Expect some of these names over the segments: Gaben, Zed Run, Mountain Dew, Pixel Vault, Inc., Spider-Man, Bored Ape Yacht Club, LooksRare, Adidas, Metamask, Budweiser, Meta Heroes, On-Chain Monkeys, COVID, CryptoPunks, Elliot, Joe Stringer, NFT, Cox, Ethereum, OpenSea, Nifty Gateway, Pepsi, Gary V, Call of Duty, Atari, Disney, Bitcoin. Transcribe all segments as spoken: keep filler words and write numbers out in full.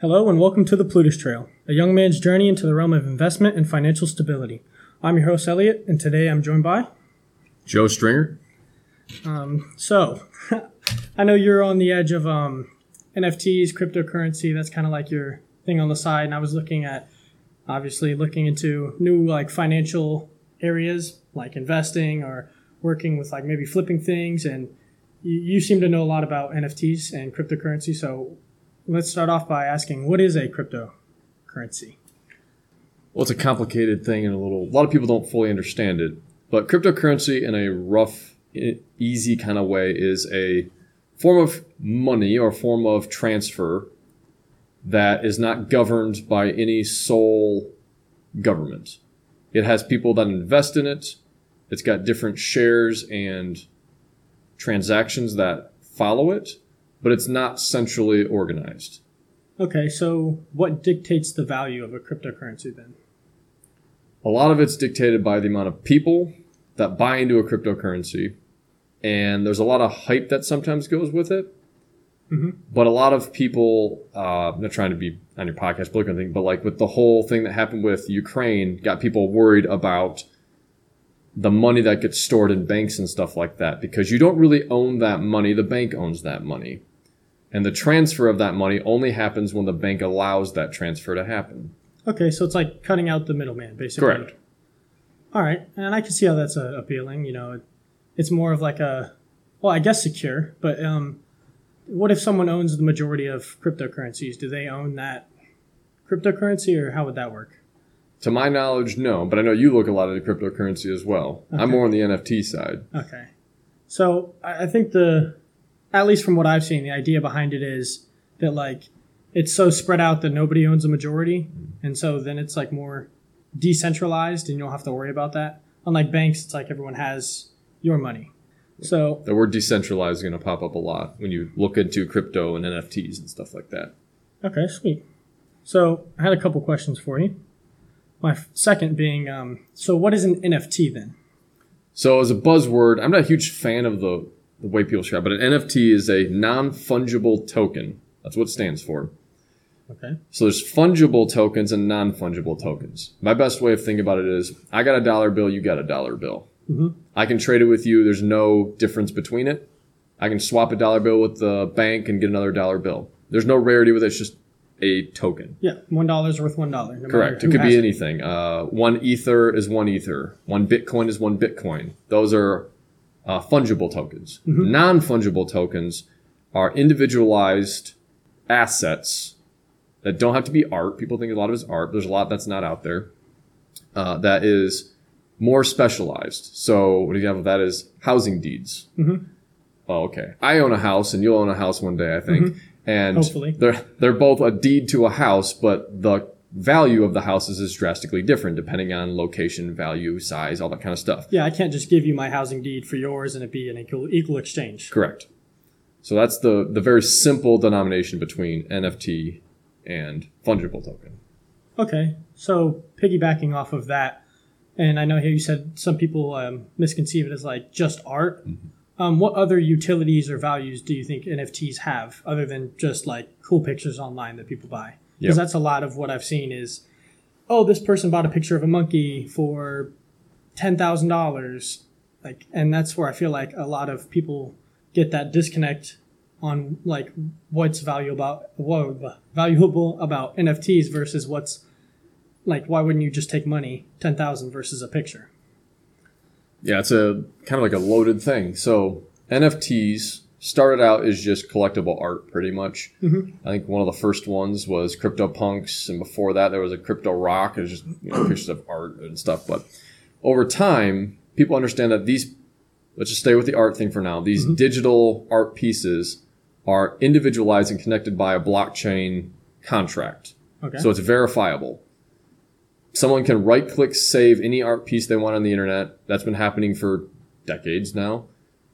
Hello and welcome to the Plutus Trail, a young man's journey into the realm of investment and financial stability. I'm your host, Elliot, and today I'm joined by... Joe Stringer. Um, so, I know you're on the edge of um, N F Ts, cryptocurrency. That's kind of like your thing on the side. And I was looking at, obviously, looking into new like financial areas, like investing or working with like maybe flipping things. And you, you seem to know a lot about N F Ts and cryptocurrency, so... Let's start off by asking, what is a cryptocurrency? Well, it's a complicated thing and a little, a lot of people don't fully understand it. But cryptocurrency in a rough, easy kind of way is a form of money or form of transfer that is not governed by any sole government. It has people that invest in it. It's got different shares and transactions that follow it. But it's not centrally organized. Okay, so what dictates the value of a cryptocurrency then? A lot of it's dictated by the amount of people that buy into a cryptocurrency. And there's a lot of hype that sometimes goes with it. Mm-hmm. But a lot of people, uh, I'm not trying to be on your podcast, but, thing, but like with the whole thing that happened with Ukraine, got people worried about the money that gets stored in banks and stuff like that. Because you don't really own that money. The bank owns that money. And the transfer of that money only happens when the bank allows that transfer to happen. Okay, so it's like cutting out the middleman, basically. Correct. All right, and I can see how that's uh, appealing. You know, it, it's more of like a, well, I guess secure, but um, what if someone owns the majority of cryptocurrencies? Do they own that cryptocurrency, or how would that work? To my knowledge, no, but I know you look a lot at the cryptocurrency as well. Okay. I'm more on the N F T side. Okay. So I think the... At least from what I've seen, the idea behind it is that like it's so spread out that nobody owns a majority. And so then it's like more decentralized and you don't have to worry about that. Unlike banks, it's like everyone has your money. So the word decentralized is going to pop up a lot when you look into crypto and N F Ts and stuff like that. Okay, sweet. So I had a couple questions for you. My second being, um, so what is an N F T then? So as a buzzword, I'm not a huge fan of the the way people share, but an N F T is a non-fungible token. That's what it stands for. Okay. So there's fungible tokens and non-fungible tokens. My best way of thinking about it is I got a dollar bill, you got a dollar bill. Mm-hmm. I can trade it with you. There's no difference between it. I can swap a dollar bill with the bank and get another dollar bill. There's no rarity with it. It's just a token. Yeah. One dollar is worth one dollar. No Correct. It could be anything. Uh, one ether is one ether. One Bitcoin is one Bitcoin. Those are... Uh, fungible tokens. Mm-hmm. Non-fungible tokens are individualized assets that don't have to be art. People think a lot of it's art, but there's a lot that's not out there uh, that is more specialized. So an example of that is housing deeds. Mm-hmm. Oh, okay. I own a house and you'll own a house one day, I think. Mm-hmm. And hopefully. They're, they're both a deed to a house, but the value of the houses is drastically different depending on location, value, size, all that kind of stuff. Yeah, I can't just give you my housing deed for yours and it be an equal, equal exchange. Correct. So that's the, the very simple denomination between N F T and fungible token. Okay, so piggybacking off of that, and I know here you said some people um, misconceive it as like just art. Mm-hmm. Um, what other utilities or values do you think N F Ts have other than just like cool pictures online that people buy? Because yep. That's a lot of what I've seen is, oh, this person bought a picture of a monkey for ten thousand dollars. Like, and that's where I feel like a lot of people get that disconnect on like what's valuable, what, valuable about N F Ts versus what's like, why wouldn't you just take money, ten thousand versus a picture? Yeah, it's a kind of like a loaded thing. So N F Ts started out as just collectible art, pretty much. Mm-hmm. I think one of the first ones was CryptoPunks, and before that there was a CryptoRock. It was just you know, pictures of art and stuff. But over time, people understand that these, let's just stay with the art thing for now, these mm-hmm. digital art pieces are individualized and connected by a blockchain contract. Okay. So it's verifiable. Someone can right-click save any art piece they want on the internet. That's been happening for decades now.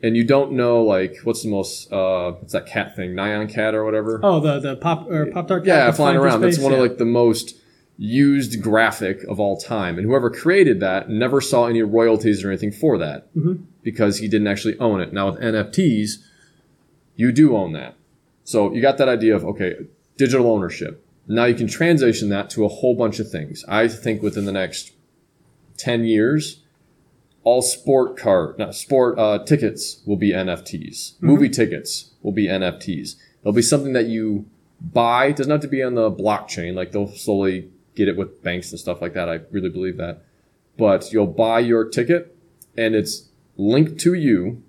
And you don't know, like, what's the most, uh, what's that cat thing, Nyan Cat or whatever? Oh, the, the Pop, or Pop-Tart Cat? Yeah, flying around. Space, That's one yeah. of, like, the most used graphic of all time. And whoever created that never saw any royalties or anything for that mm-hmm. because he didn't actually own it. Now, with N F Ts, you do own that. So you got that idea of, okay, digital ownership. Now you can transition that to a whole bunch of things. I think within the next ten years, all sport car, not sport, uh, tickets will be N F Ts. Mm-hmm. Movie tickets will be N F Ts. There'll be something that you buy. It doesn't have to be on the blockchain. Like they'll slowly get it with banks and stuff like that. I really believe that. But you'll buy your ticket and it's linked to you.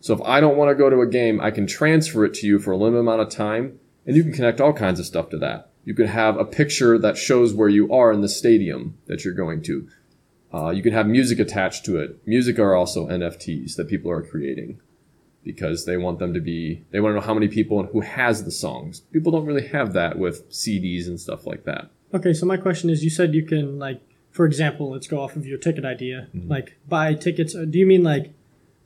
So if I don't want to go to a game, I can transfer it to you for a limited amount of time, and you can connect all kinds of stuff to that. You could have a picture that shows where you are in the stadium that you're going to. Uh, you can have music attached to it. Music are also N F Ts that people are creating because they want them to be, they want to know how many people and who has the songs. People don't really have that with C Ds and stuff like that. Okay, so my question is, you said you can, like, for example, let's go off of your ticket idea, mm-hmm. like buy tickets. Do you mean like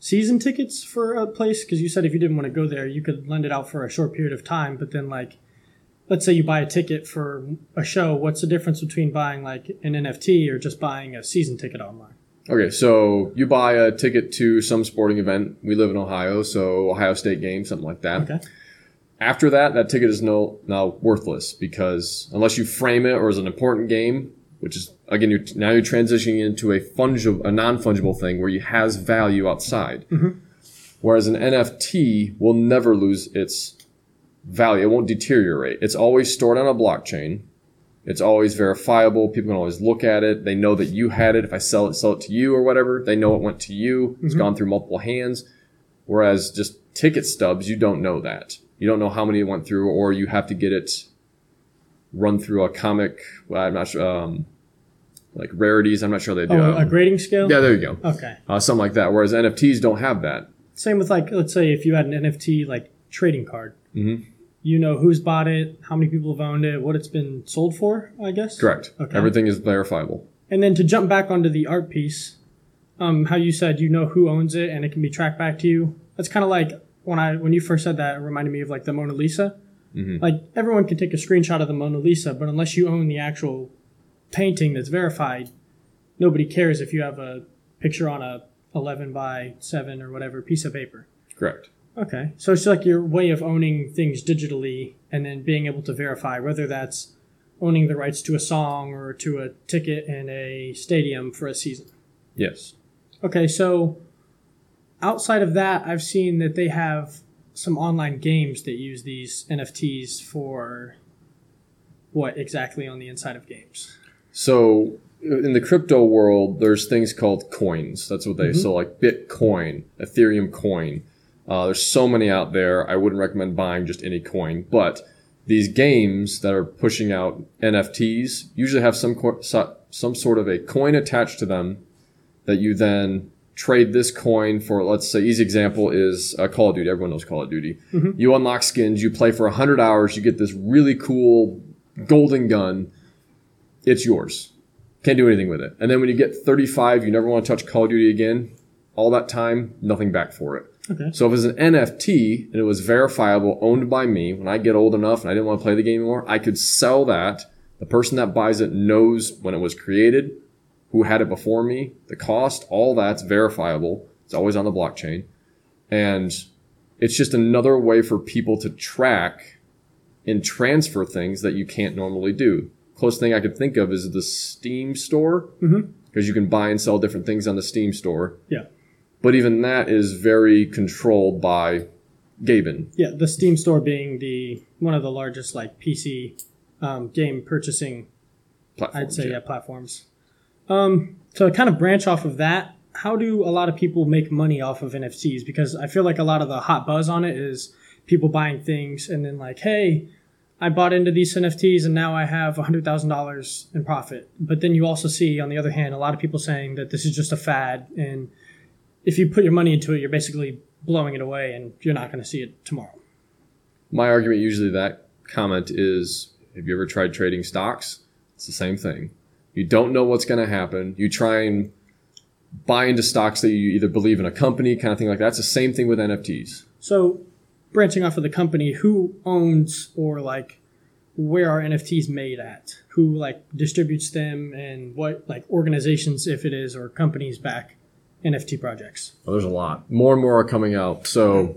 season tickets for a place? Because you said if you didn't want to go there, you could lend it out for a short period of time. But then, like, let's say you buy a ticket for a show. What's the difference between buying like an N F T or just buying a season ticket online? Okay, so you buy a ticket to some sporting event. We live in Ohio, so Ohio State game, something like that. Okay. After that, that ticket is no now worthless because unless you frame it or it's an important game, which is, again, you're, now you're transitioning into a fungible, a non-fungible thing where it has value outside. Mm-hmm. Whereas an N F T will never lose its value. It won't deteriorate. It's always stored on a blockchain. It's always verifiable. People can always look at it. They know that you had it. If I sell it, sell it to you or whatever. They know it went to you. Mm-hmm. It's gone through multiple hands. Whereas just ticket stubs, you don't know that. You don't know how many went through, or you have to get it run through a comic. Well, I'm not sure. Um, like rarities. I'm not sure they do. Oh, a grading scale? Yeah, there you go. Okay. Uh, something like that. Whereas N F Ts don't have that. Same with, like, let's say if you had an N F T like trading card. Mm-hmm. You know who's bought it, how many people have owned it, what it's been sold for, I guess? Correct. Okay. Everything is verifiable. And then to jump back onto the art piece, um, how you said you know who owns it and it can be tracked back to you. That's kind of like when I when you first said that, it reminded me of like the Mona Lisa. Mm-hmm. Like everyone can take a screenshot of the Mona Lisa, but unless you own the actual painting that's verified, nobody cares if you have a picture on a eleven by seven or whatever piece of paper. Correct. Okay. So it's like your way of owning things digitally and then being able to verify, whether that's owning the rights to a song or to a ticket in a stadium for a season. Yes. Okay. So outside of that, I've seen that they have some online games that use these N F Ts for what exactly on the inside of games? So in the crypto world, there's things called coins. That's what they, mm-hmm. so like Bitcoin, Ethereum coin. Uh, there's so many out there. I wouldn't recommend buying just any coin. But these games that are pushing out N F Ts usually have some co- so, some sort of a coin attached to them that you then trade this coin for. Let's say, easy example is uh, Call of Duty. Everyone knows Call of Duty. Mm-hmm. You unlock skins. You play for one hundred hours. You get this really cool golden gun. It's yours. Can't do anything with it. And then when you get thirty-five, you never want to touch Call of Duty again. All that time, nothing back for it. Okay. So if it's an N F T and it was verifiable, owned by me, when I get old enough and I didn't want to play the game anymore, I could sell that. The person that buys it knows when it was created, who had it before me, the cost, all that's verifiable. It's always on the blockchain. And it's just another way for people to track and transfer things that you can't normally do. Close thing I could think of is the Steam store, because mm-hmm. you can buy and sell different things on the Steam store. Yeah. But even that is very controlled by Gaben. Yeah, the Steam store being the one of the largest like P C um, game purchasing, platforms, I'd say, yeah, yeah platforms. Um, so to kind of branch off of that, how do a lot of people make money off of N F Ts? Because I feel like a lot of the hot buzz on it is people buying things and then like, hey, I bought into these N F Ts and now I have one hundred thousand dollars in profit. But then you also see, on the other hand, a lot of people saying that this is just a fad, and if you put your money into it, you're basically blowing it away and you're not going to see it tomorrow. My argument usually to that comment is, have you ever tried trading stocks? It's the same thing. You don't know what's going to happen. You try and buy into stocks that you either believe in a company, kind of thing like that. It's the same thing with N F Ts. So branching off of the company, who owns or like where are N F Ts made at? Who like distributes them, and what like organizations, if it is, or companies back N F T projects? Well, there's a lot. More and more are coming out. So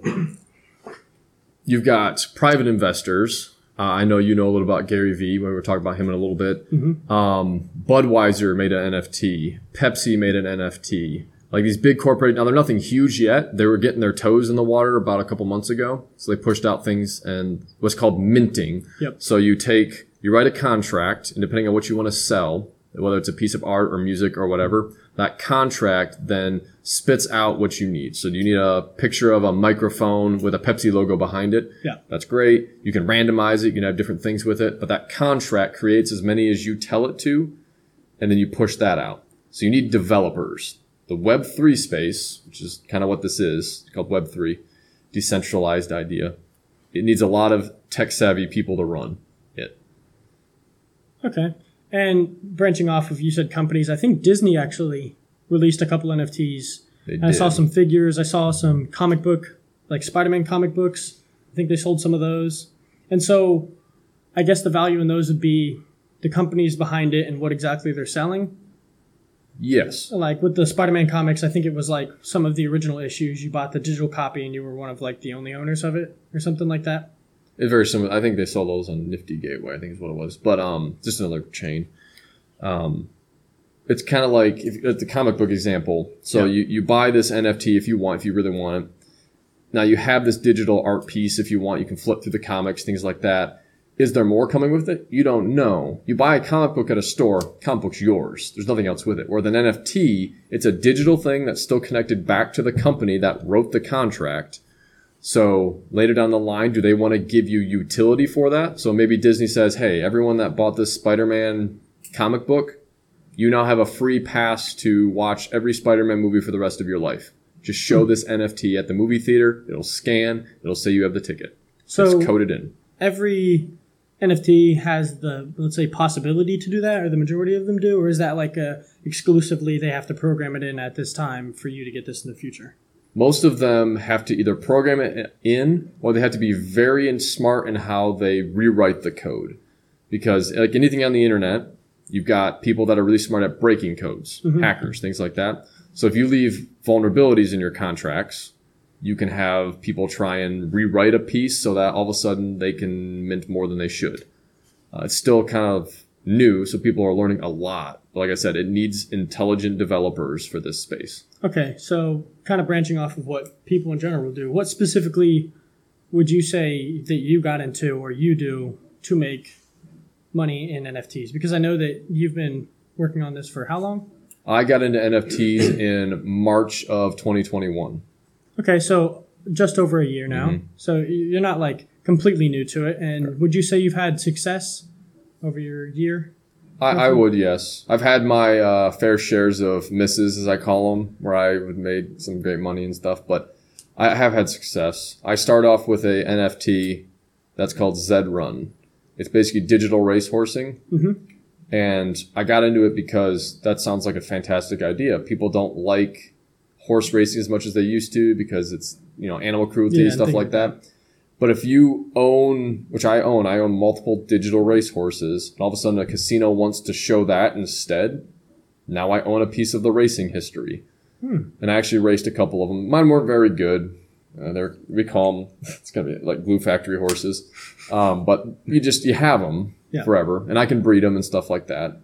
you've got private investors. Uh, I know you know a little about Gary V. We were talking about him in a little bit. Mm-hmm. Um, Budweiser made an N F T. Pepsi made an N F T. Like these big corporate, now they're nothing huge yet. They were getting their toes in the water about a couple months ago. So they pushed out things and what's called minting. Yep. So you take, you write a contract, and depending on what you want to sell, whether it's a piece of art or music or whatever, that contract then spits out what you need. So do you need a picture of a microphone with a Pepsi logo behind it? Yeah. That's great. You can randomize it. You can have different things with it. But that contract creates as many as you tell it to, and then you push that out. So you need developers. The Web three space, which is kind of what this is, it's called Web three, decentralized idea. It needs a lot of tech-savvy people to run it. Okay. And branching off of, you said companies, I think Disney actually released a couple N F Ts. They did. I saw some figures. I saw some comic book, like Spider-Man comic books. I think they sold some of those. And so I guess the value in those would be the companies behind it and what exactly they're selling. Yes. Like with the Spider-Man comics, I think it was like some of the original issues. You bought the digital copy and you were one of like the only owners of it or something like that. It's very similar. I think they sold those on Nifty Gateway, I think is what it was. But um, just another chain. Um, it's kind of like if, if the comic book example. So yeah. you, you buy this N F T if you want, if you really want it. Now you have this digital art piece if you want. You can flip through the comics, things like that. Is there more coming with it? You don't know. You buy a comic book at a store, comic book's yours. There's nothing else with it. Whereas an N F T, it's a digital thing that's still connected back to the company that wrote the contract. So later down the line, do they want to give you utility for that? So maybe Disney says, hey, everyone that bought this Spider-Man comic book, you now have a free pass to watch every Spider-Man movie for the rest of your life. Just show this N F T at the movie theater. It'll scan. It'll say you have the ticket. So it's coded in. Every N F T has the, let's say, possibility to do that, or the majority of them do? Or is that like a exclusively they have to program it in at this time for you to get this in the future? Most of them have to either program it in, or they have to be very smart in how they rewrite the code. Because like anything on the internet, you've got people that are really smart at breaking codes, mm-hmm. hackers, things like that. So if you leave vulnerabilities in your contracts, you can have people try and rewrite a piece so that all of a sudden they can mint more than they should. Uh, it's still kind of new, so people are learning a lot. But like I said, it needs intelligent developers for this space. Okay, so kind of branching off of what people in general do, what specifically would you say that you got into or you do to make money in N F Ts? Because I know that you've been working on this for how long? I got into N F Ts in March of twenty twenty-one. Okay, so just over a year now. Mm-hmm. So you're not like completely new to it. And would you say you've had success over your year? I, I would, yes. I've had my uh, fair shares of misses, as I call them, where I made some great money and stuff. But I have had success. I start off with a N F T that's called Zed Run. It's basically digital race horsing. Mm-hmm. And I got into it because that sounds like a fantastic idea. People don't like horse racing as much as they used to because it's, you know, animal cruelty, yeah, stuff like that. that. But if you own, which I own, I own multiple digital race horses, and all of a sudden a casino wants to show that instead, now I own a piece of the racing history. Hmm. And I actually raced a couple of them. Mine weren't very good. Uh, they're, we call them, it's going to be like glue factory horses. Um, but you just, you have them yeah. forever, and I can breed them and stuff like that.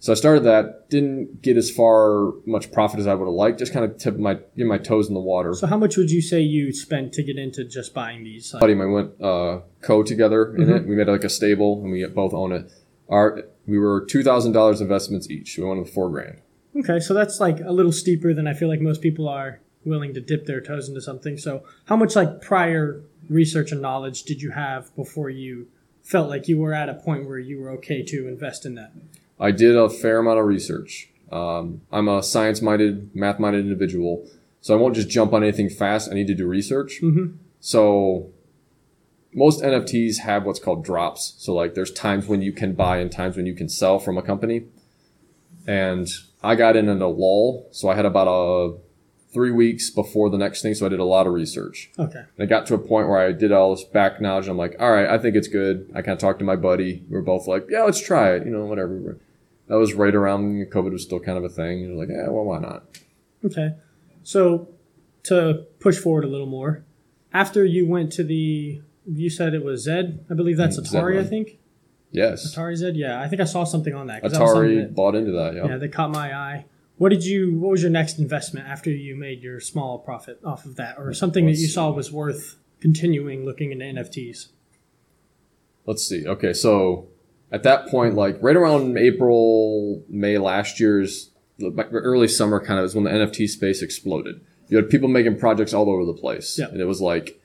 So I started that, didn't get as far much profit as I would have liked, just kind of tipped my, get my toes in the water. So how much would you say you spent to get into just buying these? My buddy and I went uh, co together in mm-hmm. it. We made like a stable and we both own it. Our We were two thousand dollars investments each. We went with four grand. Okay, so that's like a little steeper than I feel like most people are willing to dip their toes into something. So how much like prior research and knowledge did you have before you felt like you were at a point where you were okay to invest in that? I did a fair amount of research. Um, I'm a science-minded, math-minded individual, so I won't just jump on anything fast. I need to do research. Mm-hmm. So most N F Ts have what's called drops. So like there's times when you can buy and times when you can sell from a company. And I got in at a lull, so I had about a three weeks before the next thing, so I did a lot of research. Okay. And I got to a point where I did all this back knowledge, and I'm like, all right, I think it's good. I kind of talked to my buddy. We were both like, yeah, let's try it, you know, whatever. That was right around when COVID was still kind of a thing. You're like, yeah, well, why not? Okay. So to push forward a little more, after you went to the you said it was Zed. I believe that's Atari, I think. Yes. Atari Zed? Yeah, I think I saw something on that. Atari that, bought into that, yeah. Yeah, that caught my eye. What did you? What was your next investment after you made your small profit off of that? Or something Let's that you see. saw was worth continuing looking into N F Ts? Let's see. Okay, so at that point, like right around April, May last year's, early summer kind of is when the N F T space exploded. You had people making projects all over the place. Yep. And it was like,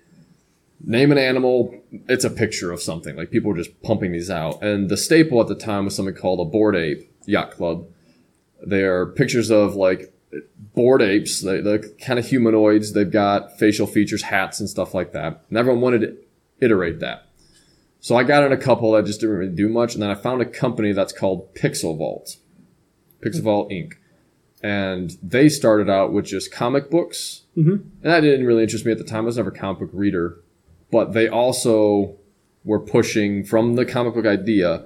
name an animal, it's a picture of something. Like people were just pumping these out. And the staple at the time was something called a Bored Ape Yacht Club. They are pictures of like bored apes. They, they're kind of humanoids. They've got facial features, hats, and stuff like that. And everyone wanted to iterate that. So I got in a couple that just didn't really do much. And then I found a company that's called Pixel Vault. Pixel Vault, Incorporated. And they started out with just comic books. Mm-hmm. And that didn't really interest me at the time. I was never a comic book reader. But they also were pushing, from the comic book idea,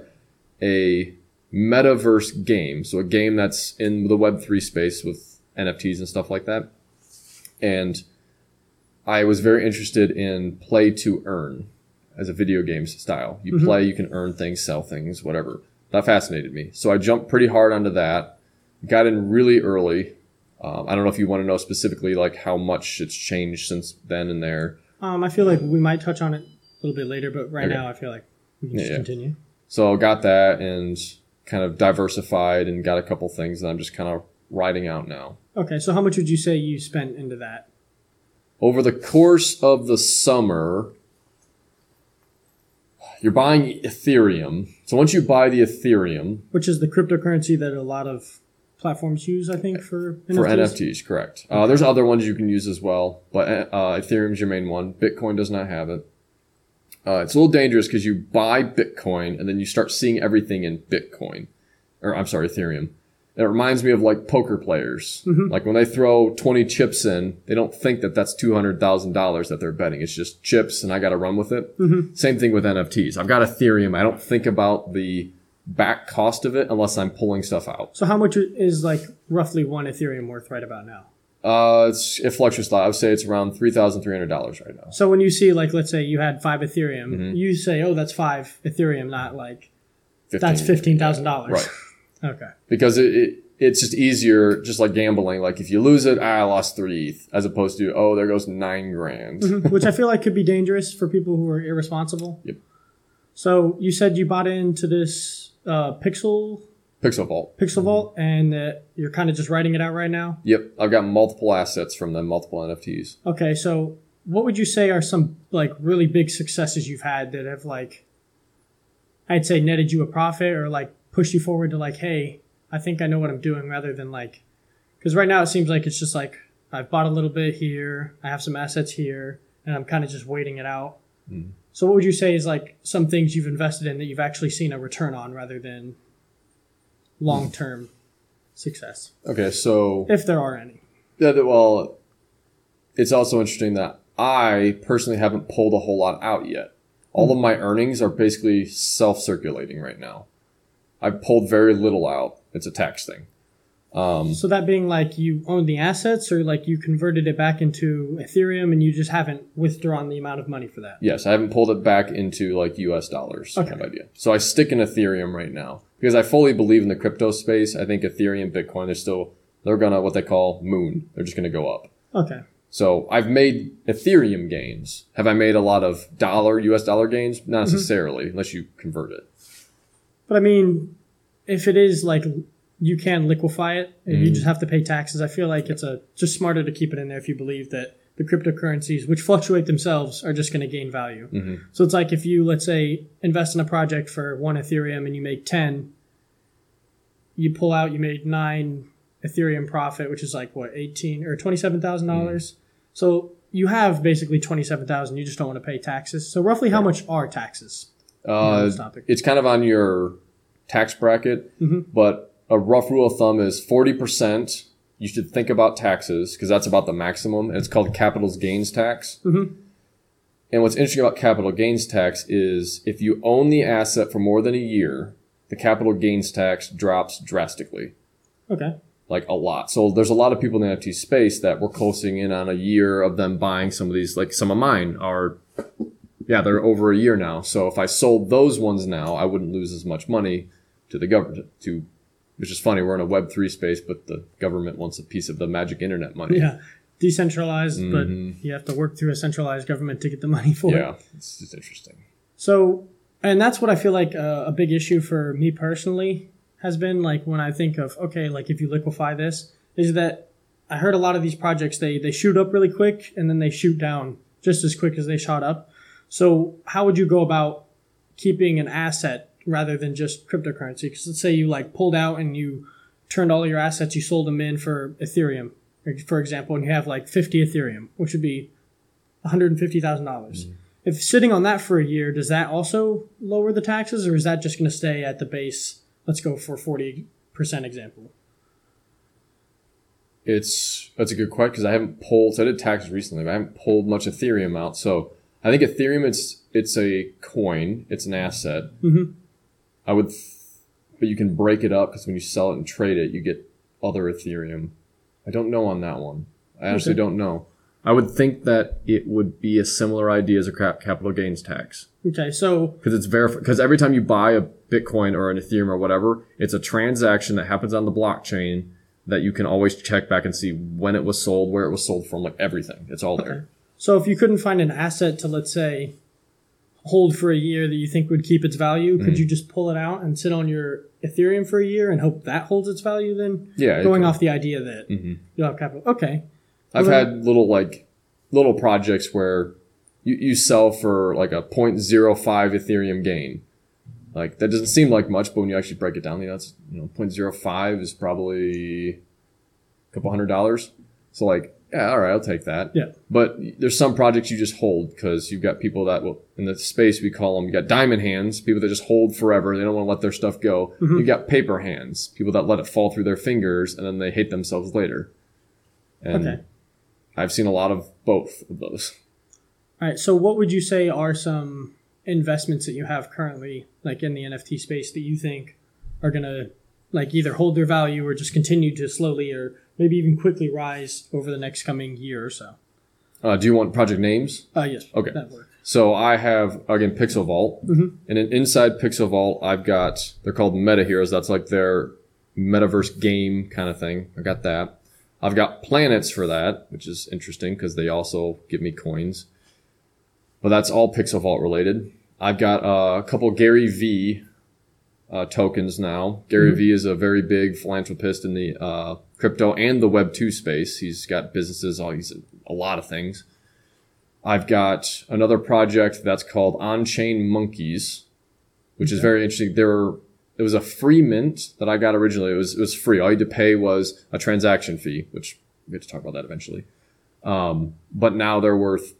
a metaverse game. So a game that's in the Web three space with N F Ts and stuff like that. And I was very interested in play to earn as a video games style. You mm-hmm. play, you can earn things, sell things, whatever. That fascinated me. So I jumped pretty hard onto that. Got in really early. Um, I don't know if you want to know specifically like how much it's changed since then and there. Um, I feel like we might touch on it a little bit later, but right okay. now I feel like we can yeah, just yeah. continue. So got that and kind of diversified and got a couple things that I'm just kind of riding out now. Okay, so how much would you say you spent into that? Over the course of the summer, you're buying Ethereum. So once you buy the Ethereum, which is the cryptocurrency that a lot of platforms use, I think, for N F Ts? For N F Ts, correct. Okay. Uh, there's other ones you can use as well, but uh, Ethereum's your main one. Bitcoin does not have it. Uh, it's a little dangerous because you buy Bitcoin and then you start seeing everything in Bitcoin. Or, I'm sorry, Ethereum. And it reminds me of, like, poker players. Mm-hmm. Like, when they throw twenty chips in, they don't think that that's two hundred thousand dollars that they're betting. It's just chips, and I got to run with it. Mm-hmm. Same thing with N F Ts. I've got Ethereum. I don't think about the back cost of it unless I'm pulling stuff out. So how much is like roughly one Ethereum worth right about now? Uh, it's, it fluctuates a lot. I would say it's around three thousand three hundred dollars right now. So when you see like, let's say you had five Ethereum, mm-hmm. you say, oh, that's five Ethereum, not like fifteen that's fifteen thousand dollars. Right. Okay. Because it, it it's just easier, just like gambling. Like if you lose it, ah, I lost three E T H, as opposed to, oh, there goes nine grand. Mm-hmm. Which I feel like could be dangerous for people who are irresponsible. Yep. So you said you bought into this Uh, Pixel? Pixel Vault. Pixel Vault, and uh, you're kind of just writing it out right now? Yep. I've got multiple assets from them, multiple N F Ts. Okay, so what would you say are some, like, really big successes you've had that have, like, I'd say netted you a profit or, like, pushed you forward to, like, hey, I think I know what I'm doing, rather than, like, because right now it seems like it's just, like, I've bought a little bit here, I have some assets here, and I'm kind of just waiting it out. Mm. So what would you say is like some things you've invested in that you've actually seen a return on rather than long-term success? Okay, so if there are any. Yeah, well, it's also interesting that I personally haven't pulled a whole lot out yet. All of my earnings are basically self-circulating right now. I've pulled very little out. It's a tax thing. Um, so that being like you own the assets or like you converted it back into Ethereum and you just haven't withdrawn the amount of money for that? Yes, I haven't pulled it back into like U S dollars. Okay. Kind of idea. So I stick in Ethereum right now because I fully believe in the crypto space. I think Ethereum, Bitcoin, they're still, they're going to what they call moon. They're just going to go up. Okay. So I've made Ethereum gains. Have I made a lot of dollar, U S dollar gains? Not necessarily, mm-hmm. unless you convert it. But I mean, if it is like... You can liquefy it, and mm-hmm. you just have to pay taxes. I feel like it's a just smarter to keep it in there if you believe that the cryptocurrencies, which fluctuate themselves, are just going to gain value. Mm-hmm. So it's like if you, let's say, invest in a project for one Ethereum and you make ten, you pull out, you made nine Ethereum profit, which is like, what, eighteen or twenty-seven thousand dollars? Mm-hmm. So you have basically twenty-seven thousand dollars. You just don't want to pay taxes. So roughly how much are taxes? Uh, it's kind of on your tax bracket, mm-hmm. but... A rough rule of thumb is forty percent you should think about taxes because that's about the maximum. And it's called capital gains tax. Mm-hmm. And what's interesting about capital gains tax is if you own the asset for more than a year, the capital gains tax drops drastically. Okay. Like a lot. So there's a lot of people in the N F T space that we're closing in on a year of them buying some of these. Like some of mine are yeah, they're over a year now. So if I sold those ones now, I wouldn't lose as much money to the government. To, which is funny, we're in a Web three space, but the government wants a piece of the magic internet money. Yeah, decentralized, mm-hmm. but you have to work through a centralized government to get the money for yeah, it. Yeah, it's just interesting. So, and that's what I feel like uh, a big issue for me personally has been, like, when I think of, okay, like, if you liquefy this, is that I heard a lot of these projects, they they shoot up really quick and then they shoot down just as quick as they shot up. So how would you go about keeping an asset rather than just cryptocurrency? Because let's say you, like, pulled out and you turned all your assets, you sold them in for Ethereum, for example, and you have like fifty Ethereum, which would be one hundred fifty thousand dollars. Mm-hmm. If sitting on that for a year, does that also lower the taxes, or is that just going to stay at the base? Let's go for forty percent example. It's that's a good question, because I haven't pulled. So I did taxes recently, but I haven't pulled much Ethereum out. So I think Ethereum, it's it's a coin, it's an asset. Mm-hmm. I would, th- but you can break it up, because when you sell it and trade it, you get other Ethereum. I don't know on that one. I okay. actually don't know. I would think that it would be a similar idea as a capital gains tax. Okay, so because it's verified, because every time you buy a Bitcoin or an Ethereum or whatever, it's a transaction that happens on the blockchain that you can always check back and see when it was sold, where it was sold from, like everything. It's all okay. there. So if you couldn't find an asset to, let's say, hold for a year that you think would keep its value, mm-hmm. could you just pull it out and sit on your Ethereum for a year and hope that holds its value then? Yeah. Going off the idea that mm-hmm. you'll have capital. Okay. I've well, had little like little projects where you, you sell for like a zero point zero five Ethereum gain. Like, that doesn't seem like much, but when you actually break it down, you know, it's, you know, zero point zero five is probably a couple hundred dollars. So like, yeah, all right, I'll take that. Yeah. But there's some projects you just hold, because you've got people that will, in the space we call them, you got diamond hands, people that just hold forever. They don't want to let their stuff go. Mm-hmm. You've got paper hands, people that let it fall through their fingers and then they hate themselves later. And okay. I've seen a lot of both of those. All right. So what would you say are some investments that you have currently, like in the N F T space, that you think are going to, like, either hold their value or just continue to slowly or maybe even quickly rise over the next coming year or so? Uh, do you want project names? Uh, yes. Okay. That works. So I have, again, Pixel Vault. Mm-hmm. And then inside Pixel Vault, I've got, they're called Meta Heroes. That's like their metaverse game kind of thing. I got that. I've got planets for that, which is interesting because they also give me coins. But that's all Pixel Vault related. I've got uh, a couple Gary V uh, tokens now. Gary mm-hmm. V is a very big philanthropist in the uh, crypto and the Web two space. He's got businesses, all he's a lot of things. I've got another project that's called On-Chain Monkeys, which okay. is very interesting. There were, it was a free mint that I got originally. It was it was free. All you had to pay was a transaction fee, which we get to talk about that eventually. Um, but now they're worth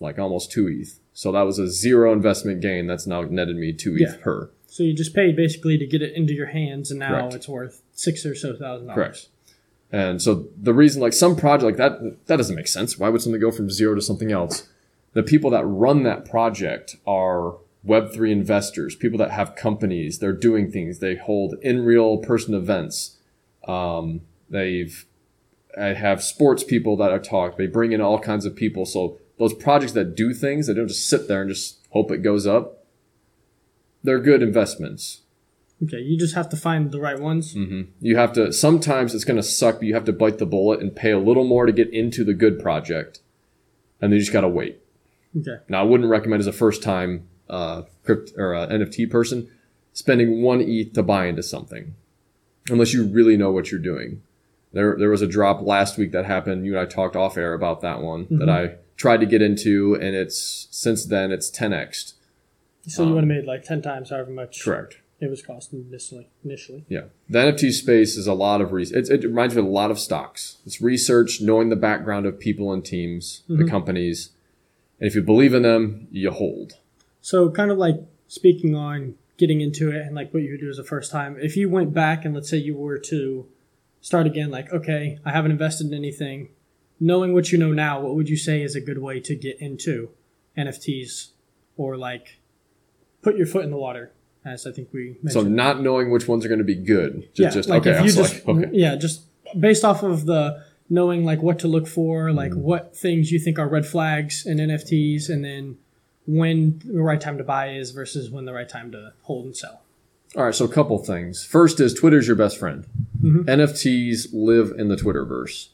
like almost two E T H. So that was a zero investment gain. That's now netted me two E T H yeah. per. So you just paid basically to get it into your hands, and now Correct. It's worth six or so thousand dollars. Correct. And so the reason, like, some project like that, that doesn't make sense. Why would something go from zero to something else? The people that run that project are Web three investors, people that have companies. They're doing things. They hold in real person events. Um, they've, I have sports people that are talked. They bring in all kinds of people. So those projects that do things, they don't just sit there and just hope it goes up. They're good investments. Okay, you just have to find the right ones. Mm-hmm. You have to, sometimes it's going to suck, but you have to bite the bullet and pay a little more to get into the good project. And then you just got to wait. Okay. Now, I wouldn't recommend as a first-time uh, crypt or uh, N F T person spending one E T H to buy into something unless you really know what you're doing. There, there was a drop last week that happened. You and I talked off air about that one mm-hmm. that I tried to get into, and it's since then it's ten x'd. So um, you would have made like ten times however much correct it was costing initially. Initially, yeah, the N F T space is a lot of research. It reminds me of a lot of stocks. It's research, knowing the background of people and teams, mm-hmm. the companies, and if you believe in them, you hold. So kind of like speaking on getting into it and like what you would do as a first time. If you went back and let's say you were to start again, like, okay, I haven't invested in anything. Knowing what you know now, what would you say is a good way to get into N F Ts or like put your foot in the water, as I think we mentioned? So not knowing which ones are going to be good. Just, yeah, just, like okay, if you just, like, okay. Yeah, just based off of the knowing like what to look for, like mm. what things you think are red flags in N F Ts and then when the right time to buy is versus when the right time to hold and sell. All right, so a couple things. First is Twitter's your best friend. Mm-hmm. N F Ts live in the Twitterverse.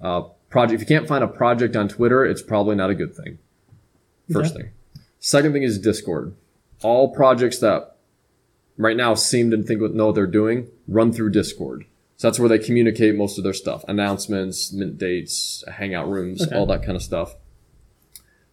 Uh, project. If you can't find a project on Twitter, it's probably not a good thing. First yeah. thing. Second thing is Discord. All projects that right now seem to think know what they're doing run through Discord. So that's where they communicate most of their stuff. Announcements, mint dates, hangout rooms, okay. all that kind of stuff.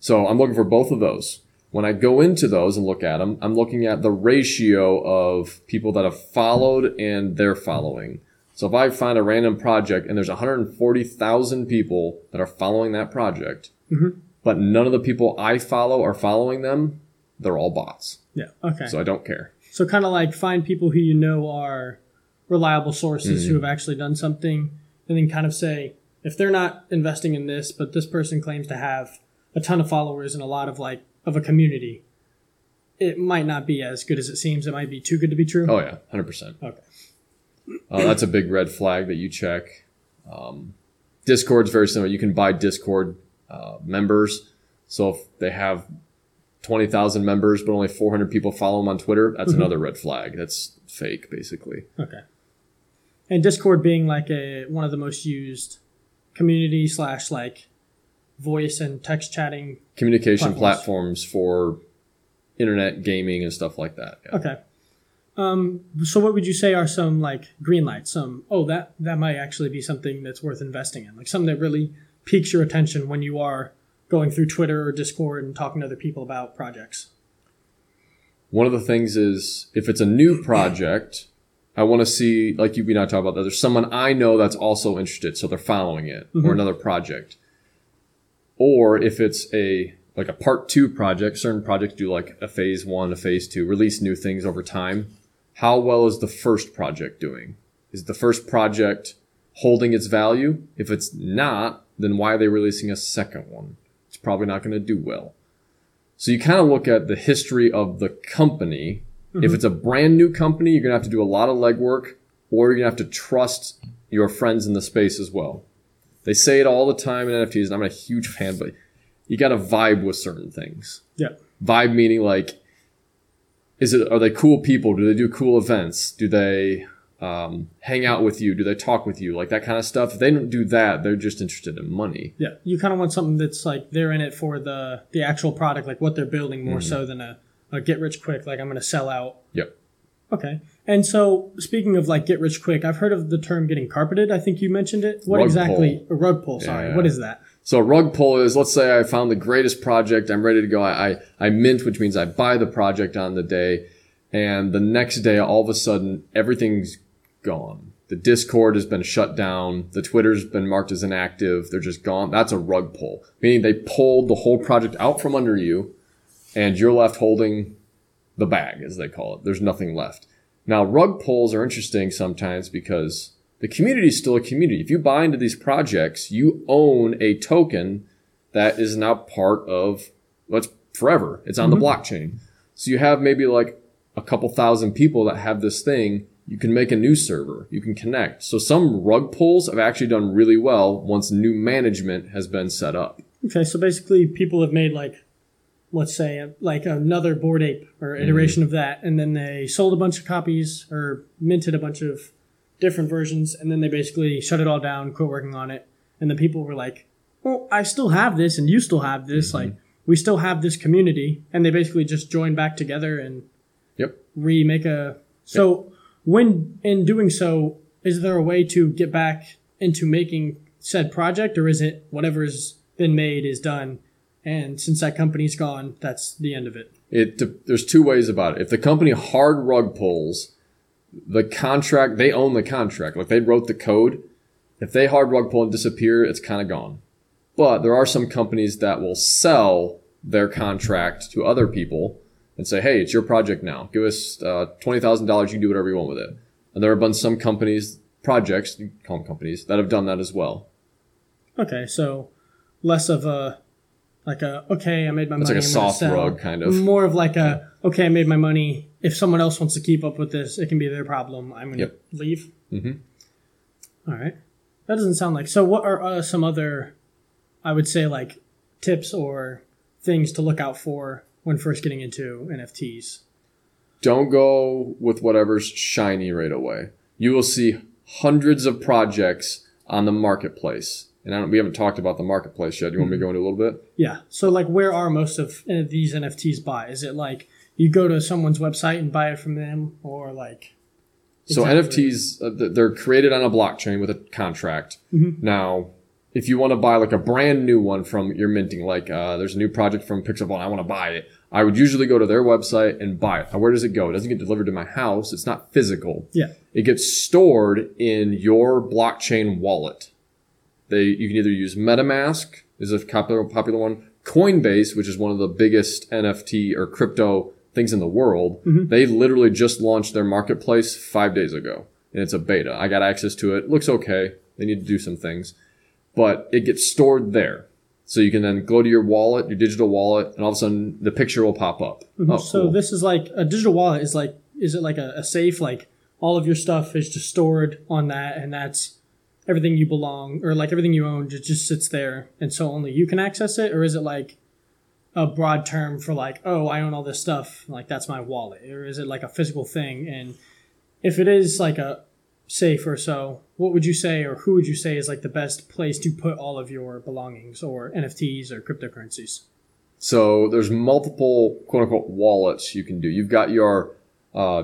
So I'm looking for both of those. When I go into those and look at them, I'm looking at the ratio of people that have followed and their following. So if I find a random project and there's one hundred forty thousand people that are following that project, mm-hmm. but none of the people I follow are following them, they're all bots. Yeah. Okay. So I don't care. So kind of like find people who you know are reliable sources mm-hmm. who have actually done something, and then kind of say, if they're not investing in this, but this person claims to have a ton of followers and a lot of like of a community, it might not be as good as it seems. It might be too good to be true. Oh, yeah. one hundred percent. Okay. Uh, that's a big red flag that you check. Um, Discord's very similar. You can buy Discord uh, members. So if they have twenty thousand members, but only four hundred people follow them on Twitter, that's mm-hmm. another red flag. That's fake, basically. Okay. And Discord being like a one of the most used community slash like voice and text chatting communication platforms, platforms for internet gaming and stuff like that. Yeah. Okay. Um, so what would you say are some like green lights? Some, oh, that, that might actually be something that's worth investing in. Like something that really piques your attention when you are going through Twitter or Discord and talking to other people about projects. One of the things is if it's a new project, I want to see, like you and I talk about that, there's someone I know that's also interested. So they're following it mm-hmm. or another project. Or if it's a like a part two project, certain projects do like a phase one, a phase two, release new things over time. How well is the first project doing? Is the first project holding its value? If it's not, then why are they releasing a second one? It's probably not going to do well. So you kind of look at the history of the company. Mm-hmm. If it's a brand new company, you're going to have to do a lot of legwork, or you're going to have to trust your friends in the space as well. They say it all the time in N F Ts, and I'm a huge fan, but you got to vibe with certain things. Yeah. Vibe meaning like, is it, are they cool people? Do they do cool events? Do they um, hang out with you? Do they talk with you? Like that kind of stuff. If they don't do that, they're just interested in money. Yeah. You kind of want something that's like they're in it for the, the actual product, like what they're building more mm-hmm. so than a, a get rich quick, like I'm going to sell out. Yep. Okay. And so speaking of like get rich quick, I've heard of the term getting carpeted. I think you mentioned it. What rug exactly? Pull. A rug pull. Sorry. Yeah. What is that? So a rug pull is, let's say I found the greatest project. I'm ready to go. I, I, I mint, which means I buy the project on the day. And the next day, all of a sudden, everything's gone. The Discord has been shut down. The Twitter's been marked as inactive. They're just gone. That's a rug pull, meaning they pulled the whole project out from under you and you're left holding the bag, as they call it. There's nothing left. Now, rug pulls are interesting sometimes because the community is still a community. If you buy into these projects, you own a token that is now part of what's well, forever. It's on mm-hmm. the blockchain. So you have maybe like a couple thousand people that have this thing. You can make a new server. You can connect. So some rug pulls have actually done really well once new management has been set up. Okay, so basically people have made like, let's say like another Bored Ape or iteration mm-hmm. of that. And then they sold a bunch of copies or minted a bunch of different versions. And then they basically shut it all down, quit working on it. And the people were like, well, I still have this and you still have this. Mm-hmm. Like we still have this community. And they basically just join back together and yep. remake a. So yep. when in doing so, is there a way to get back into making said project, or is it whatever's been made is done? And since that company's gone, that's the end of it. It there's two ways about it. If the company hard rug pulls, the contract, they own the contract. Like they wrote the code. If they hard rug pull and disappear, it's kind of gone. But there are some companies that will sell their contract to other people and say, hey, it's your project now. Give us uh, twenty thousand dollars. You can do whatever you want with it. And there have been some companies, projects, you call them companies, that have done that as well. Okay, so less of a... Like a, okay, I made my it's money. It's like a soft rug, kind of. More of like a, okay, I made my money. If someone else wants to keep up with this, it can be their problem. I'm going to yep. leave. Mm-hmm. All right. That doesn't sound like... So what are uh, some other, I would say, like tips or things to look out for when first getting into N F Ts? Don't go with whatever's shiny right away. You will see hundreds of projects on the marketplace. And I don't, we haven't talked about the marketplace yet. You want me to go into a little bit? Yeah. So, like, where are most of these N F Ts bought? Is it like you go to someone's website and buy it from them, or like? Exactly. So N F Ts, uh, they're created on a blockchain with a contract. Mm-hmm. Now, if you want to buy like a brand new one from your minting, like uh, there's a new project from Pixel Vault, I want to buy it. I would usually go to their website and buy it. Now, where does it go? It doesn't get delivered to my house. It's not physical. Yeah. It gets stored in your blockchain wallet. They, you can either use Metamask, is a popular, popular one. Coinbase, which is one of the biggest N F T or crypto things in the world. Mm-hmm. They literally just launched their marketplace five days ago. And it's a beta. I got access to it. Looks okay. They need to do some things. But it gets stored there. So you can then go to your wallet, your digital wallet, and all of a sudden the picture will pop up. Mm-hmm. Oh, so cool. This is like a digital wallet is like, is it like a, a safe? Like all of your stuff is just stored on that, and that's everything you belong, or like everything you own, just, just sits there, and so only you can access it? Or is it like a broad term for like, oh, I own all this stuff, like that's my wallet? Or is it like a physical thing? And if it is like a safe or so, what would you say, or who would you say is like the best place to put all of your belongings or N F Ts or cryptocurrencies? So there's multiple quote unquote wallets you can do. You've got your uh,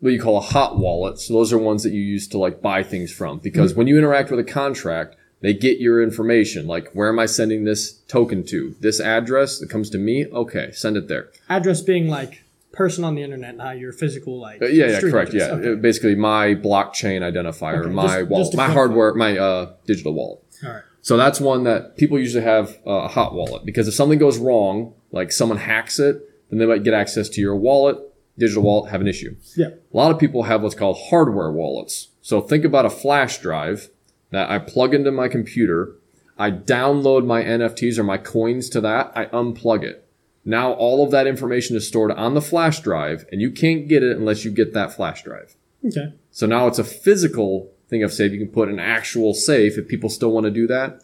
what you call a hot wallet. So those are ones that you use to like buy things from, because mm-hmm. when you interact with a contract, they get your information. Like, where am I sending this token to? This address that comes to me? Okay, send it there. Address being like person on the internet, not your physical like. Uh, yeah, yeah, correct. Address. Yeah, okay. It, basically my blockchain identifier, okay. my just, wallet, just my hardware, on. my uh, digital wallet. All right. So that's one that people usually have uh, a hot wallet, because if something goes wrong, like someone hacks it, then they might get access to your wallet, digital wallet, have an issue. Yeah. A lot of people have what's called hardware wallets. So think about a flash drive that I plug into my computer, I download my N F Ts or my coins to that, I unplug it. Now all of that information is stored on the flash drive, and you can't get it unless you get that flash drive. Okay. So now it's a physical thing of safe. You can put an actual safe if people still want to do that.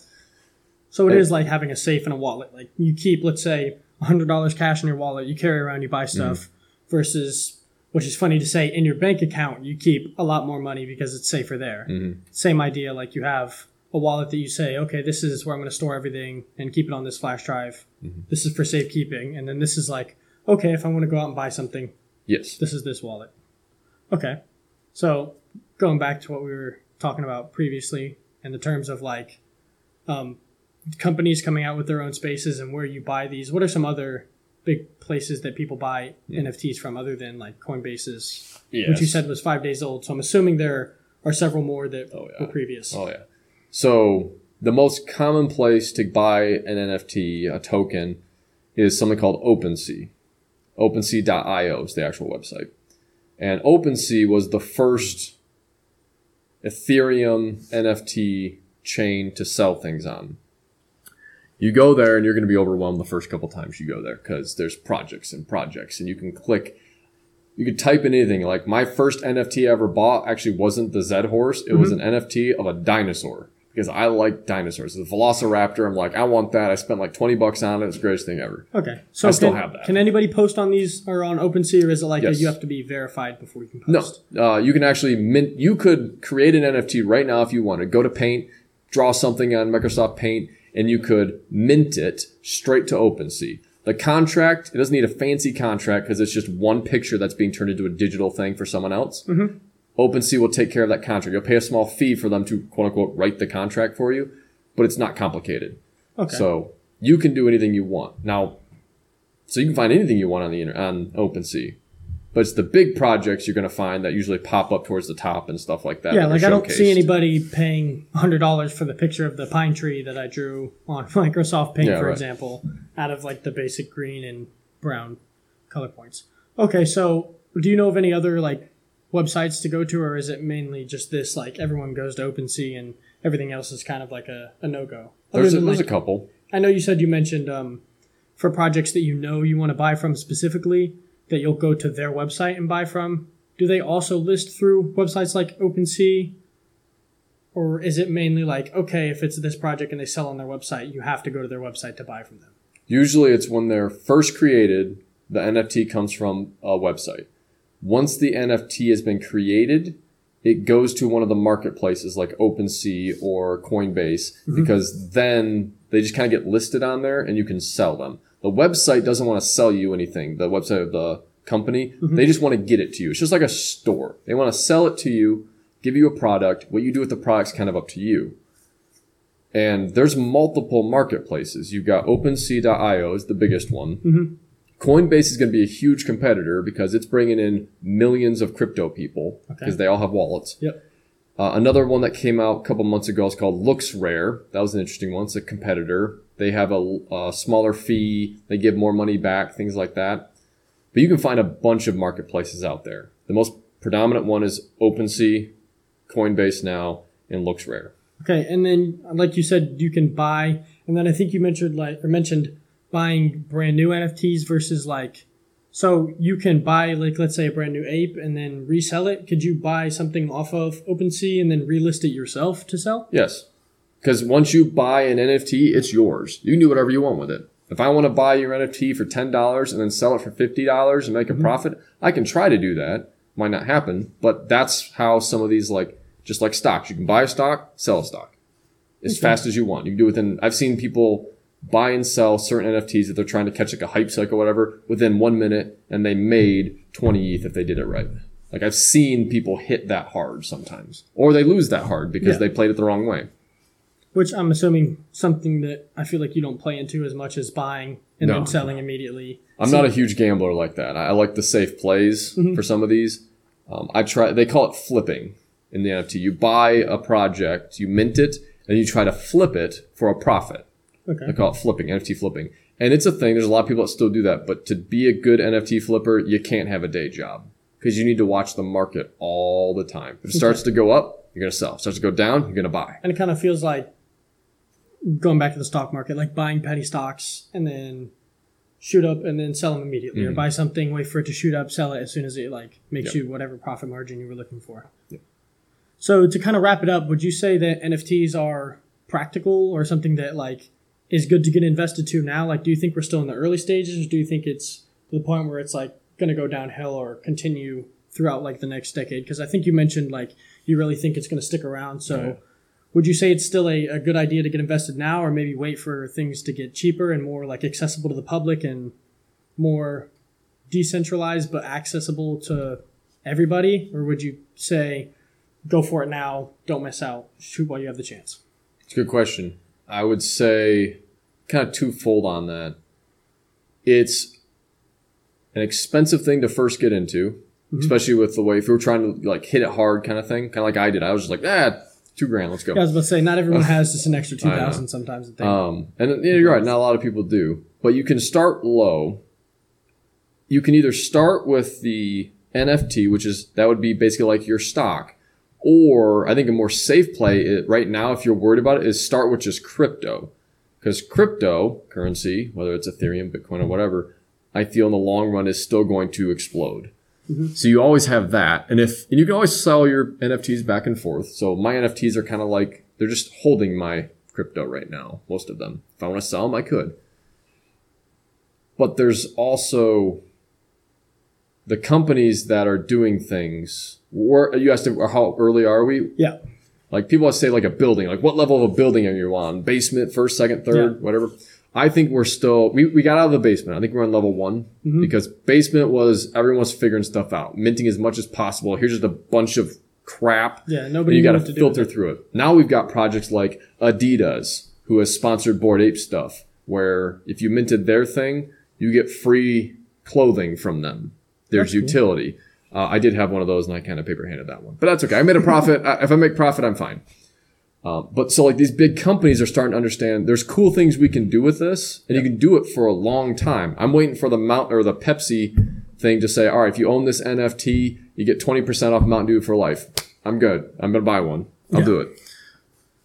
So it and, is like having a safe in a wallet. Like you keep, let's say, one hundred dollars cash in your wallet, you carry around, you buy stuff, mm-hmm. versus... which is funny to say, in your bank account, you keep a lot more money because it's safer there. Mm-hmm. Same idea, like you have a wallet that you say, okay, this is where I'm going to store everything and keep it on this flash drive. Mm-hmm. This is for safekeeping. And then this is like, okay, if I want to go out and buy something, yes, this is this wallet. Okay. So going back to what we were talking about previously in the terms of like um, companies coming out with their own spaces and where you buy these, what are some other big places that people buy yeah. N F Ts from other than like Coinbase's, yes. which you said was five days old. So I'm assuming there are several more that oh, yeah. were previous. Oh, yeah. So the most common place to buy an N F T, a token, is something called OpenSea. OpenSea dot io is the actual website. And OpenSea was the first Ethereum N F T chain to sell things on. You go there and you're going to be overwhelmed the first couple times you go there, because there's projects and projects, and you can click, you can type in anything. Like my first N F T I ever bought actually wasn't the Zed horse. It mm-hmm. was an N F T of a dinosaur, because I like dinosaurs. The Velociraptor, I'm like, I want that. I spent like twenty bucks on it. It was the greatest thing ever. Okay. So I still can, have that. Can anybody post on these or on OpenSea, or is it like yes. a, you have to be verified before you can post? No, uh, you can actually mint. You could create an N F T right now if you wanted. Go to Paint, draw something on Microsoft Paint, and you could mint it straight to OpenSea. The contract, it doesn't need a fancy contract, because it's just one picture that's being turned into a digital thing for someone else. Mm-hmm. OpenSea will take care of that contract. You'll pay a small fee for them to, quote unquote, write the contract for you, but it's not complicated. Okay. So you can do anything you want. Now, so you can find anything you want on the inter- on OpenSea. But it's the big projects you're going to find that usually pop up towards the top and stuff like that. Yeah, like I don't see anybody paying one hundred dollars for the picture of the pine tree that I drew on Microsoft Paint, yeah, for right. example, out of like the basic green and brown color points. Okay, so do you know of any other like websites to go to, or is it mainly just this like everyone goes to OpenSea and everything else is kind of like a, a no-go? Other there's a, there's like, a couple. I know you said you mentioned um, for projects that you know you want to buy from specifically, that you'll go to their website and buy from. Do they also list through websites like OpenSea? Or is it mainly like, okay, if it's this project and they sell on their website, you have to go to their website to buy from them? Usually it's when they're first created, the N F T comes from a website. Once the N F T has been created, it goes to one of the marketplaces like OpenSea or Coinbase, mm-hmm. because then they just kind of get listed on there and you can sell them. The website doesn't want to sell you anything. The website of the company, mm-hmm. they just want to get it to you. It's just like a store. They want to sell it to you, give you a product. What you do with the product's kind of up to you. And there's multiple marketplaces. You've got OpenSea dot i o is the biggest one. Mm-hmm. Coinbase is going to be a huge competitor because it's bringing in millions of crypto people because okay. they all have wallets. Yep. Uh, another one that came out a couple months ago is called LooksRare. That was an interesting one. It's a competitor. They have a, a smaller fee. They give more money back, things like that. But you can find a bunch of marketplaces out there. The most predominant one is OpenSea, Coinbase now, and LooksRare. Okay, and then like you said, you can buy, and then I think you mentioned like or mentioned buying brand new N F Ts versus like, so you can buy like let's say a brand new ape and then resell it. Could you buy something off of OpenSea and then relist it yourself to sell? Yes, because once you buy an N F T, it's yours. You can do whatever you want with it. If I want to buy your N F T for ten dollars and then sell it for fifty dollars and make a mm-hmm. profit, I can try to do that. Might not happen, but that's how some of these like. Just like stocks. You can buy a stock, sell a stock as okay. fast as you want. You can do within, I've seen people buy and sell certain N F Ts that they're trying to catch like a hype cycle or whatever within one minute and they made twenty E T H if they did it right. Like I've seen people hit that hard sometimes or they lose that hard because yeah. they played it the wrong way. Which I'm assuming something that I feel like you don't play into as much as buying and no, then selling no. immediately. I'm so, not a huge gambler like that. I like the safe plays mm-hmm. for some of these. Um, I try, they call it flipping. In the N F T, you buy a project, you mint it, and you try to flip it for a profit. Okay. They call it flipping, N F T flipping. And it's a thing. There's a lot of people that still do that. But to be a good N F T flipper, you can't have a day job because you need to watch the market all the time. If it starts okay. to go up, you're going to sell. If it starts to go down, you're going to buy. And it kind of feels like, going back to the stock market, like buying penny stocks and then shoot up and then sell them immediately. Mm-hmm. Or buy something, wait for it to shoot up, sell it as soon as it like makes yep. you whatever profit margin you were looking for. Yep. So to kind of wrap it up, would you say that N F Ts are practical or something that like is good to get invested to now? Like, do you think we're still in the early stages? Or do you think it's to the point where it's like going to go downhill or continue throughout like the next decade? Because I think you mentioned like you really think it's going to stick around. So right. would you say it's still a, a good idea to get invested now or maybe wait for things to get cheaper and more like accessible to the public and more decentralized but accessible to everybody? Or would you say... go for it now. Don't miss out. Shoot while you have the chance. It's a good question. I would say kind of twofold on that. It's an expensive thing to first get into, mm-hmm. especially with the way if you were trying to like hit it hard kind of thing, kind of like I did. I was just like, ah, two grand, let's go. Yeah, I was about to say, not everyone has just an extra two thousand sometimes. They um, and yeah, you're right. Not a lot of people do, but you can start low. You can either start with the N F T, which is, that would be basically like your stock. Or I think a more safe play right now, if you're worried about it, is start with just crypto. Because cryptocurrency, whether it's Ethereum, Bitcoin, or whatever, I feel in the long run is still going to explode. Mm-hmm. So you always have that. And if and you can always sell your N F Ts back and forth. So my N F Ts are kind of like, they're just holding my crypto right now, most of them. If I want to sell them, I could. But there's also... the companies that are doing things, or you asked how early are we? Yeah. Like people that say like a building, like what level of a building are you on? Basement, first, second, third, yeah. whatever. I think we're still, we, we got out of the basement. I think we're on level one mm-hmm. because basement was, everyone was figuring stuff out, minting as much as possible. Here's just a bunch of crap. Yeah, nobody you got to filter through it. Now we've got projects like Adidas, who has sponsored Bored Ape stuff, where if you minted their thing, you get free clothing from them. There's that's utility. Cool. Uh, I did have one of those and I kind of paper handed that one, but that's okay. I made a profit. I, if I make profit, I'm fine. Uh, but so like these big companies are starting to understand there's cool things we can do with this and yep. you can do it for a long time. I'm waiting for the Mount or the Pepsi thing to say, all right, if you own this N F T, you get twenty percent off Mountain Dew for life. I'm good. I'm going to buy one. I'll yeah. do it.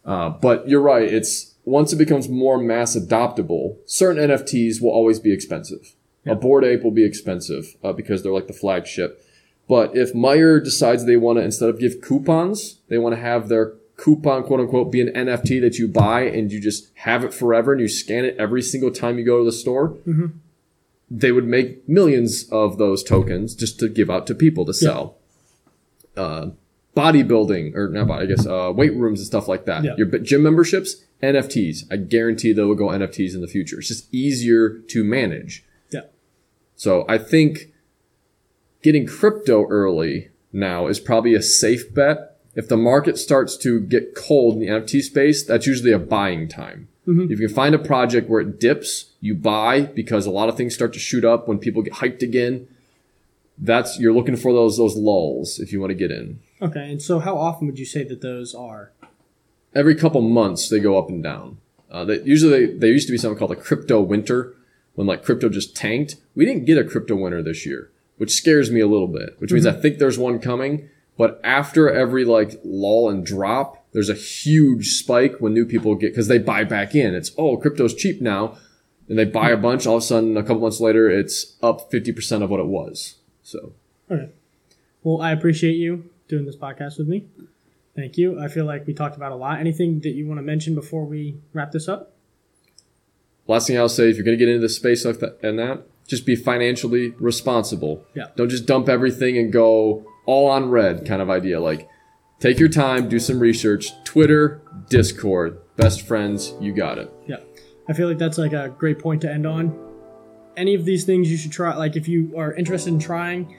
Uh, but you're right. It's once it becomes more mass adoptable, certain N F Ts will always be expensive. A Bored Ape will be expensive uh, because they're like the flagship. But if Meijer decides they want to, instead of give coupons, they want to have their coupon, quote unquote, be an N F T that you buy and you just have it forever and you scan it every single time you go to the store, mm-hmm. they would make millions of those tokens just to give out to people to sell. Yeah. Uh, bodybuilding, or not body, I guess, uh, weight rooms and stuff like that. Yeah. Your gym memberships, N F Ts. I guarantee they will go N F Ts in the future. It's just easier to manage. Yeah. So I think getting crypto early now is probably a safe bet. If the market starts to get cold in the N F T space, that's usually a buying time. Mm-hmm. If you can find a project where it dips, you buy because a lot of things start to shoot up when people get hyped again. That's you're looking for those those lulls if you want to get in. Okay, and so how often would you say that those are? Every couple months they go up and down. Uh, they, usually they, there used to be something called a crypto winter when like crypto just tanked. We didn't get a crypto winter this year, which scares me a little bit, which mm-hmm. means I think there's one coming. But after every like lull and drop, there's a huge spike when new people get, because they buy back in. It's, oh, crypto's cheap now. And they buy a bunch. All of a sudden, a couple months later, it's up fifty percent of what it was. So. All right. Well, I appreciate you doing this podcast with me. Thank you. I feel like we talked about a lot. Anything that you want to mention before we wrap this up? Last thing I'll say, if you're going to get into this space like that and that, just be financially responsible. Yeah. Don't just dump everything and go all on red kind of idea. Like, take your time, do some research. Twitter, Discord, best friends, you got it. Yeah. I feel like that's like a great point to end on. Any of these things you should try. Like, if you are interested in trying,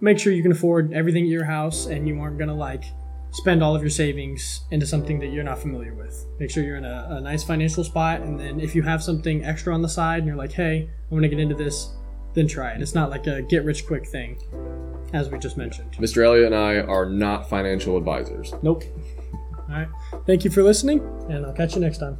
make sure you can afford everything at your house and you aren't going to like spend all of your savings into something that you're not familiar with. Make sure you're in a, a nice financial spot. And then if you have something extra on the side and you're like, hey, I'm going to get into this, then try it. It's not like a get rich quick thing. As we just mentioned. Mister Elliot and I are not financial advisors. Nope. All right. Thank you for listening, and I'll catch you next time.